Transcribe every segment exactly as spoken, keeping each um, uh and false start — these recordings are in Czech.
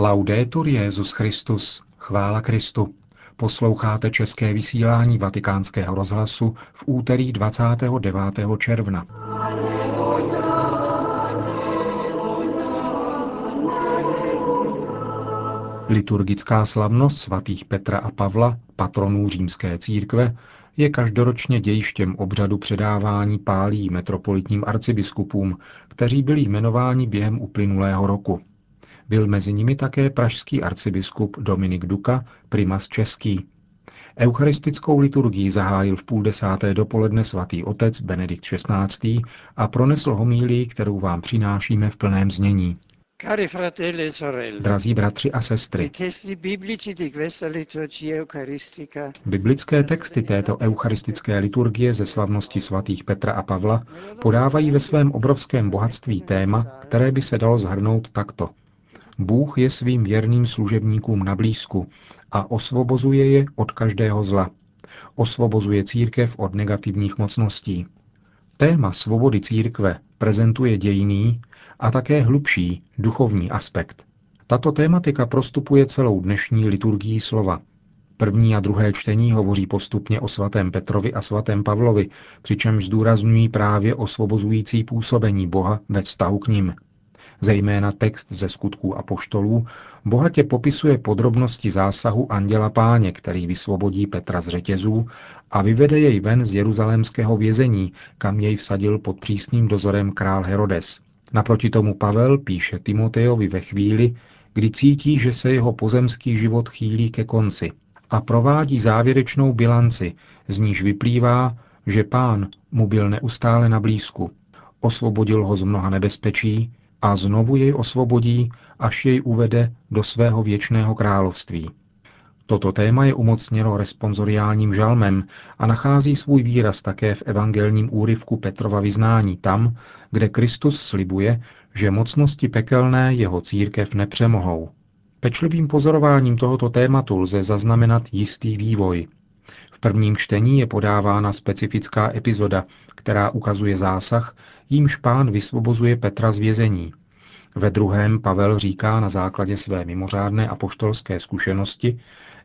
Laudetur Jesus Christus, chvála Kristu. Posloucháte české vysílání Vatikánského rozhlasu v úterý dvacátého devátého června. Liturgická slavnost svatých Petra a Pavla, patronů římské církve, je každoročně dějištěm obřadu předávání pálí metropolitním arcibiskupům, kteří byli jmenováni během uplynulého roku. Byl mezi nimi také pražský arcibiskup Dominik Duka, primas český. Eucharistickou liturgii zahájil v půl desáté dopoledne svatý otec Benedikt šestnáctý a pronesl homílii, kterou vám přinášíme v plném znění. Drazí bratři a sestry, biblické texty této eucharistické liturgie ze slavnosti svatých Petra a Pavla podávají ve svém obrovském bohatství téma, které by se dalo shrnout takto. Bůh je svým věrným služebníkům nablízku a osvobozuje je od každého zla. Osvobozuje církev od negativních mocností. Téma svobody církve prezentuje dějinný a také hlubší duchovní aspekt. Tato tématika prostupuje celou dnešní liturgii slova. První a druhé čtení hovoří postupně o svatém Petrovi a svatém Pavlovi, přičemž zdůrazňují právě osvobozující působení Boha ve vztahu k nim. Zejména text ze Skutků apoštolů bohatě popisuje podrobnosti zásahu anděla Páně, který vysvobodí Petra z řetězů a vyvede jej ven z jeruzalémského vězení, kam jej vsadil pod přísným dozorem král Herodes. Naproti tomu Pavel píše Timotejovi ve chvíli, kdy cítí, že se jeho pozemský život chýlí ke konci, a provádí závěrečnou bilanci, z níž vyplývá, že Pán mu byl neustále na blízku, osvobodil ho z mnoha nebezpečí a znovu jej osvobodí, až jej uvede do svého věčného království. Toto téma je umocněno responsoriálním žalmem a nachází svůj výraz také v evangelním úryvku Petrova vyznání tam, kde Kristus slibuje, že mocnosti pekelné jeho církev nepřemohou. Pečlivým pozorováním tohoto tématu lze zaznamenat jistý vývoj. V prvním čtení je podávána specifická epizoda, která ukazuje zásah, jímž Pán vysvobozuje Petra z vězení. Ve druhém Pavel říká na základě své mimořádné apoštolské zkušenosti,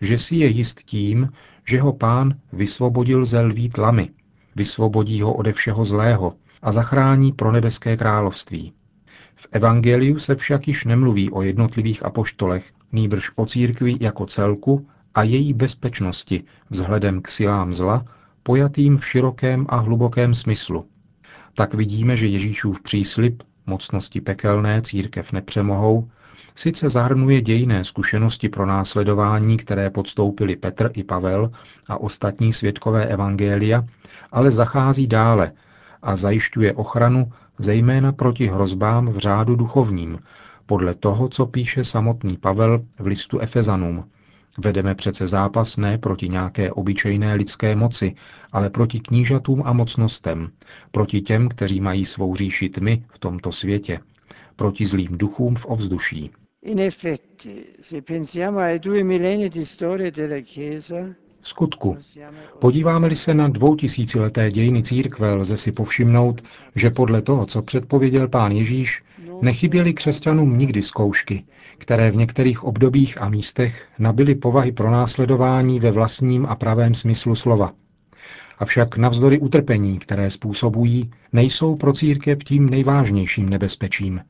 že si je jist tím, že ho Pán vysvobodil ze lví tlamy, vysvobodí ho ode všeho zlého a zachrání pro nebeské království. V evangeliu se však již nemluví o jednotlivých apoštolech, nýbrž o církvi jako celku a její bezpečnosti vzhledem k silám zla, pojatým v širokém a hlubokém smyslu. Tak vidíme, že Ježíšův příslib, mocnosti pekelné církev nepřemohou, sice zahrnuje dějinné zkušenosti pro následování, které podstoupili Petr i Pavel a ostatní svědkové evangelia, ale zachází dále a zajišťuje ochranu zejména proti hrozbám v řádu duchovním, podle toho, co píše samotný Pavel v listu Efezanům. Vedeme přece zápas ne proti nějaké obyčejné lidské moci, ale proti knížatům a mocnostem, proti těm, kteří mají svou říši tmy v tomto světě, proti zlým duchům v ovzduší. V skutku, podíváme-li se na dvoutisícileté dějiny církve, lze si povšimnout, že podle toho, co předpověděl Pán Ježíš, nechyběly křesťanům nikdy zkoušky, které v některých obdobích a místech nabyly povahy pronásledování ve vlastním a pravém smyslu slova. Avšak navzdory utrpení, které způsobují, nejsou pro církev tím nejvážnějším nebezpečím.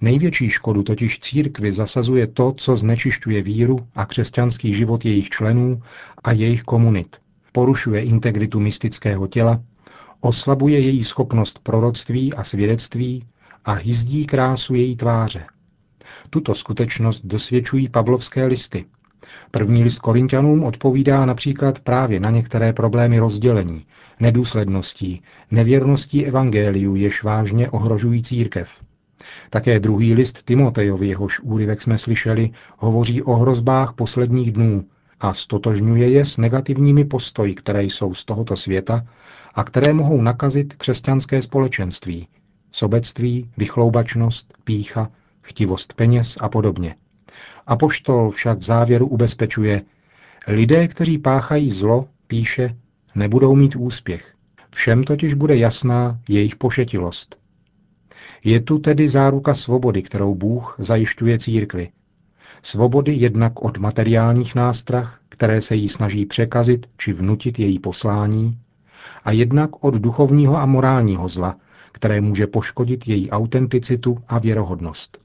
Největší škodu totiž církvi zasazuje to, co znečišťuje víru a křesťanský život jejich členů a jejich komunit. Porušuje integritu mystického těla, oslabuje její schopnost proroctví a svědectví a hyzdí krásu její tváře. Tuto skutečnost dosvědčují Pavlovské listy. První list Korinťanům odpovídá například právě na některé problémy rozdělení, nedůsledností, nevěrností evangeliu, jež vážně ohrožují církev. Také druhý list Timotejovi, jehož úryvek jsme slyšeli, hovoří o hrozbách posledních dnů a stotožňuje je s negativními postoji, které jsou z tohoto světa a které mohou nakazit křesťanské společenství, sobectví, vychloubačnost, pýcha, chtivost peněz a podobně. Apoštol však v závěru ubezpečuje, lidé, kteří páchají zlo, píše, nebudou mít úspěch. Všem totiž bude jasná jejich pošetilost. Je tu tedy záruka svobody, kterou Bůh zajišťuje církvi. Svobody jednak od materiálních nástrah, které se jí snaží překazit či vnutit její poslání, a jednak od duchovního a morálního zla, které může poškodit její autenticitu a věrohodnost.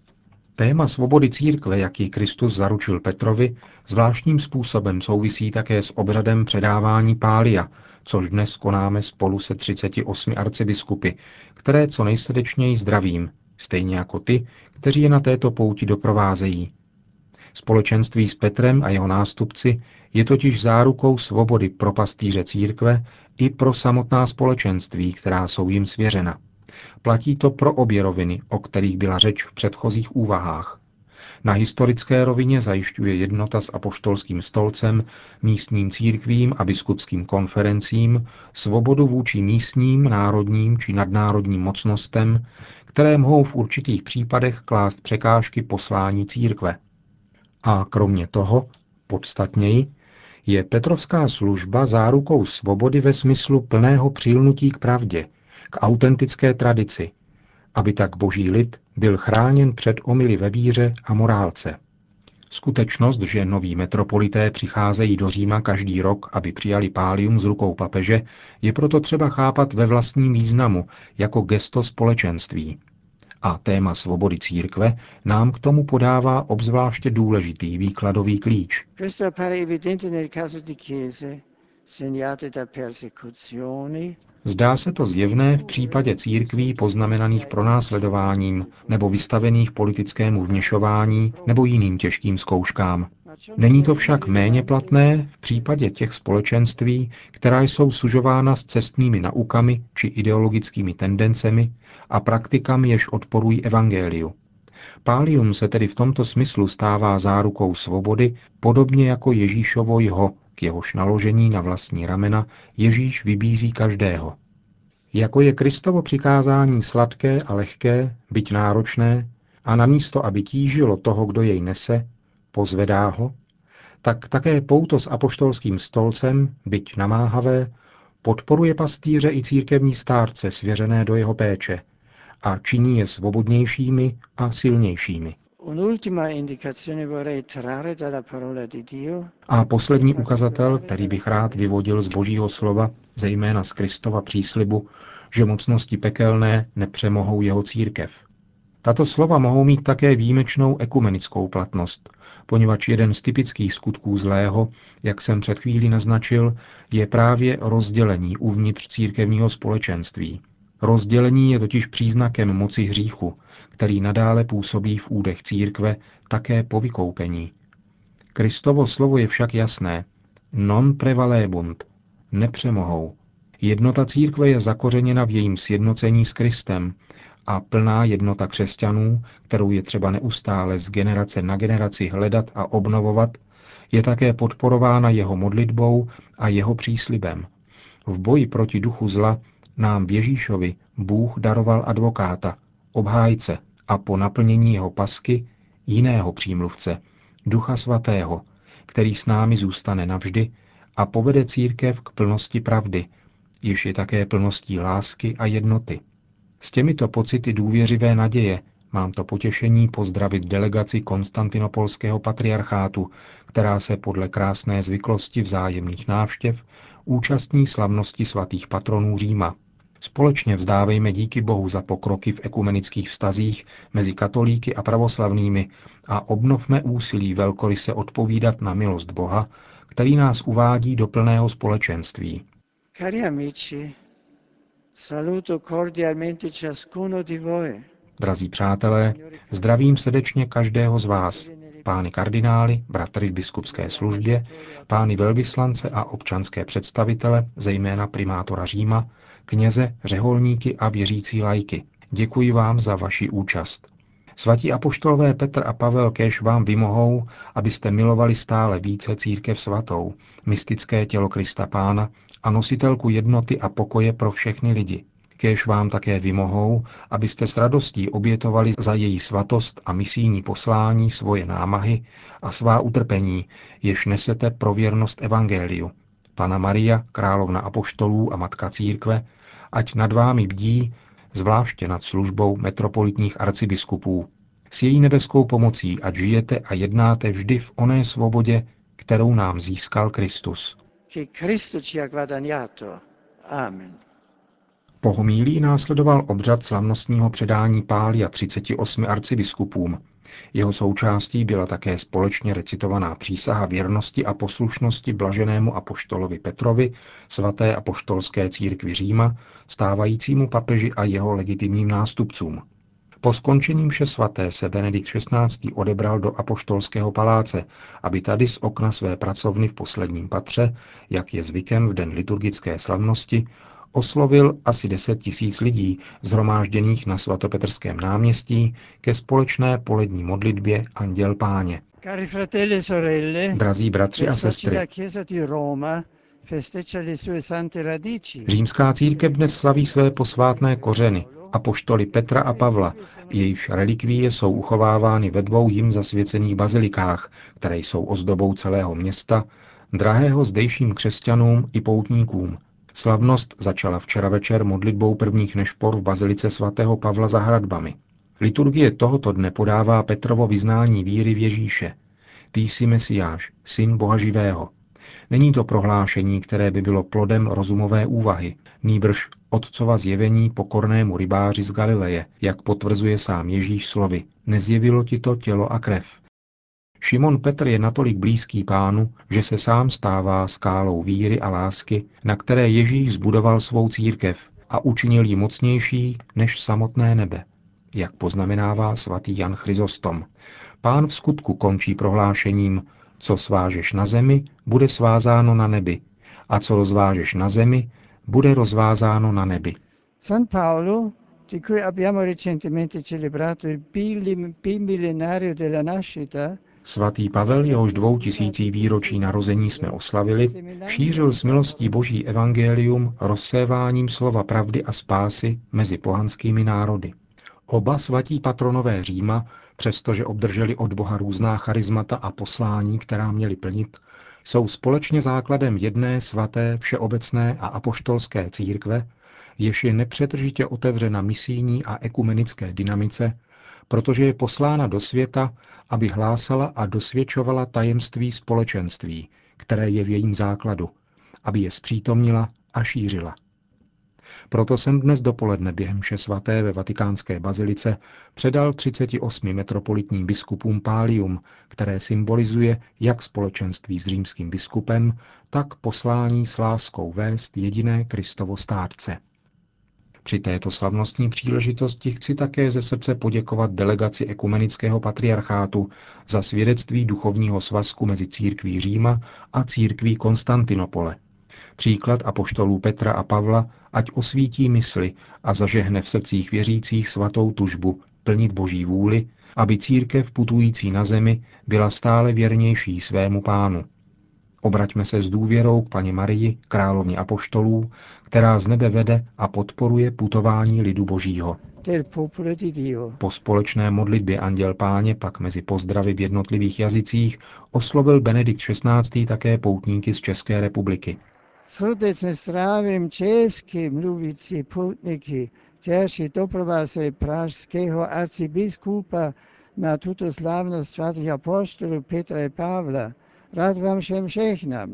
Téma svobody církve, jak ji Kristus zaručil Petrovi, zvláštním způsobem souvisí také s obřadem předávání pália, což dnes konáme spolu se třiceti osmi arcibiskupy, které co nejsrdečněji zdravím, stejně jako ty, kteří je na této pouti doprovázejí. Společenství s Petrem a jeho nástupci je totiž zárukou svobody pro pastýře církve i pro samotná společenství, která jsou jim svěřena. Platí to pro obě roviny, o kterých byla řeč v předchozích úvahách. Na historické rovině zajišťuje jednota s apoštolským stolcem, místním církvím a biskupským konferencím svobodu vůči místním, národním či nadnárodním mocnostem, které mohou v určitých případech klást překážky poslání církve. A kromě toho, podstatněji, je petrovská služba zárukou svobody ve smyslu plného přilnutí k pravdě, k autentické tradici, aby tak boží lid byl chráněn před omyly ve víře a morálce. Skutečnost, že noví metropolité přicházejí do Říma každý rok, aby přijali pálium z rukou papeže, je proto třeba chápat ve vlastním významu jako gesto společenství. A téma svobody církve nám k tomu podává obzvláště důležitý výkladový klíč. Zdá se to zjevné v případě církví poznamenaných pronásledováním nebo vystavených politickému vměšování nebo jiným těžkým zkouškám. Není to však méně platné v případě těch společenství, která jsou sužována s cestnými naukami či ideologickými tendencemi a praktikami, jež odporují evangeliu. Pálium se tedy v tomto smyslu stává zárukou svobody, podobně jako Ježíšovo jho, k jehož naložení na vlastní ramena Ježíš vybízí každého. Jako je Kristovo přikázání sladké a lehké, byť náročné, a namísto, aby tížilo toho, kdo jej nese, pozvedá ho, tak také pouto s apoštolským stolcem, byť namáhavé, podporuje pastýře i církevní stárce svěřené do jeho péče a činí je svobodnějšími a silnějšími. A poslední ukazatel, který bych rád vyvodil z Božího slova, zejména z Kristova příslibu, že mocnosti pekelné nepřemohou jeho církev. Tato slova mohou mít také výjimečnou ekumenickou platnost, poněvadž jeden z typických skutků zlého, jak jsem před chvílí naznačil, je právě rozdělení uvnitř církevního společenství. Rozdělení je totiž příznakem moci hříchu, který nadále působí v údech církve také po vykoupení. Kristovo slovo je však jasné. Non prevalebunt. Nepřemohou. Jednota církve je zakořeněna v jejím sjednocení s Kristem a plná jednota křesťanů, kterou je třeba neustále z generace na generaci hledat a obnovovat, je také podporována jeho modlitbou a jeho příslibem. V boji proti duchu zla nám v Ježíšovi Bůh daroval advokáta, obhájce a po naplnění jeho pasky jiného přímluvce, Ducha Svatého, který s námi zůstane navždy a povede církev k plnosti pravdy, jež je také plností lásky a jednoty. S těmito pocity důvěřivé naděje mám to potěšení pozdravit delegaci Konstantinopolského patriarchátu, která se podle krásné zvyklosti vzájemných návštěv účastní slavnosti svatých patronů Říma. Společně vzdávejme díky Bohu za pokroky v ekumenických vztazích mezi katolíky a pravoslavnými a obnovme úsilí velkoryse odpovídat na milost Boha, který nás uvádí do plného společenství. Cari amici, saluto cordialmente ciascuno di voi. Drazí přátelé, zdravím srdečně každého z vás, pány kardinály, bratry v biskupské službě, pány velvyslance a občanské představitele, zejména primátora Říma, kněze, řeholníky a věřící laiky. Děkuji vám za vaši účast. Svatí apoštolové Petr a Pavel kéž vám vymohou, abyste milovali stále více církev svatou, mystické tělo Krista Pána a nositelku jednoty a pokoje pro všechny lidi. Kéž vám také vymohou, abyste s radostí obětovali za její svatost a misijní poslání svoje námahy a svá utrpení, jež nesete pro věrnost evangeliu. Panna Maria, královna apoštolů a matka církve, ať nad vámi bdí, zvláště nad službou metropolitních arcibiskupů. S její nebeskou pomocí ať žijete a jednáte vždy v oné svobodě, kterou nám získal Kristus. Amen. Po homílii následoval obřad slavnostního předání pália třiceti osmi arcibiskupům. Jeho součástí byla také společně recitovaná přísaha věrnosti a poslušnosti blaženému apoštolovi Petrovi, svaté apoštolské církvi Říma, stávajícímu papeži a jeho legitimním nástupcům. Po skončení mše svaté se Benedikt šestnáctý odebral do apoštolského paláce, aby tady z okna své pracovny v posledním patře, jak je zvykem v den liturgické slavnosti, oslovil asi deset tisíc lidí zhromážděných na Svatopetrském náměstí ke společné polední modlitbě Anděl Páně. Drazí bratři a sestry, římská církev dnes slaví své posvátné kořeny, apoštoly Petra a Pavla, jejichž relikvie jsou uchovávány ve dvou jim zasvěcených bazilikách, které jsou ozdobou celého města, drahého zdejším křesťanům i poutníkům. Slavnost začala včera večer modlitbou prvních nešpor v bazilice svatého Pavla za hradbami. Liturgie tohoto dne podává Petrovo vyznání víry v Ježíše. Ty jsi Mesiáš, syn Boha živého. Není to prohlášení, které by bylo plodem rozumové úvahy, nýbrž otcova zjevení pokornému rybáři z Galileje, jak potvrzuje sám Ježíš slovy, nezjevilo ti to tělo a krev. Šimon Petr je natolik blízký Pánu, že se sám stává skálou víry a lásky, na které Ježíš zbudoval svou církev a učinil ji mocnější než samotné nebe, jak poznamenává svatý Jan Chryzostom. Pán v skutku končí prohlášením, co svážeš na zemi, bude svázáno na nebi, a co rozvážeš na zemi, bude rozvázáno na nebi. San Paolo, di cui abbiamo recentemente celebrato il bimillenario della nascita, svatý Pavel, jehož dvou tisící výročí narození jsme oslavili, šířil s milostí Boží evangelium rozséváním slova pravdy a spásy mezi pohanskými národy. Oba svatí patronové Říma, přestože obdrželi od Boha různá charismata a poslání, která měli plnit, jsou společně základem jedné svaté, všeobecné a apoštolské církve, jež je nepřetržitě otevřena misijní a ekumenické dynamice, protože je poslána do světa, aby hlásala a dosvědčovala tajemství společenství, které je v jejím základu, aby je zpřítomnila a šířila. Proto jsem dnes dopoledne během mše svaté ve Vatikánské bazilice předal třiceti osmi metropolitním biskupům pálium, které symbolizuje jak společenství s římským biskupem, tak poslání s láskou vést jediné Kristovo stádce. Při této slavnostní příležitosti chci také ze srdce poděkovat delegaci Ekumenického patriarchátu za svědectví duchovního svazku mezi církví Říma a církví Konstantinopole. Příklad apoštolů Petra a Pavla ať osvítí mysli a zažehne v srdcích věřících svatou tužbu plnit Boží vůli, aby církev putující na zemi byla stále věrnější svému Pánu. Obraťme se s důvěrou k Panně Marii, královně apoštolů, která z nebe vede a podporuje putování lidu Božího. Po společné modlitbě Anděl Páně pak mezi pozdravy v jednotlivých jazycích oslovil Benedikt šestnáctý také poutníky z České republiky. Srdečně zdravím česky mluvící poutníky, kteří doprovázeli pražského arcibiskupa na tuto slavnost svatých apoštolů Petra a Pavla. Rád vám všem žehnám.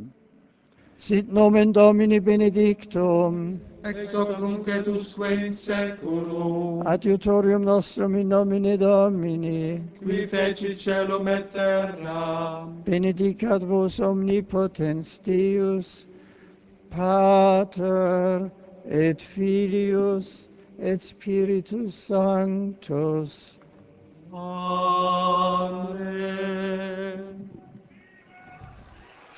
Sit nomen Domini benedictum, ex hoc nunc et usque in seculum, adiutorium nostrum in nomine Domini, qui fecit caelum et terram, benedicat vos omnipotens Deus, Pater et Filius et Spiritus Sanctus. Amen.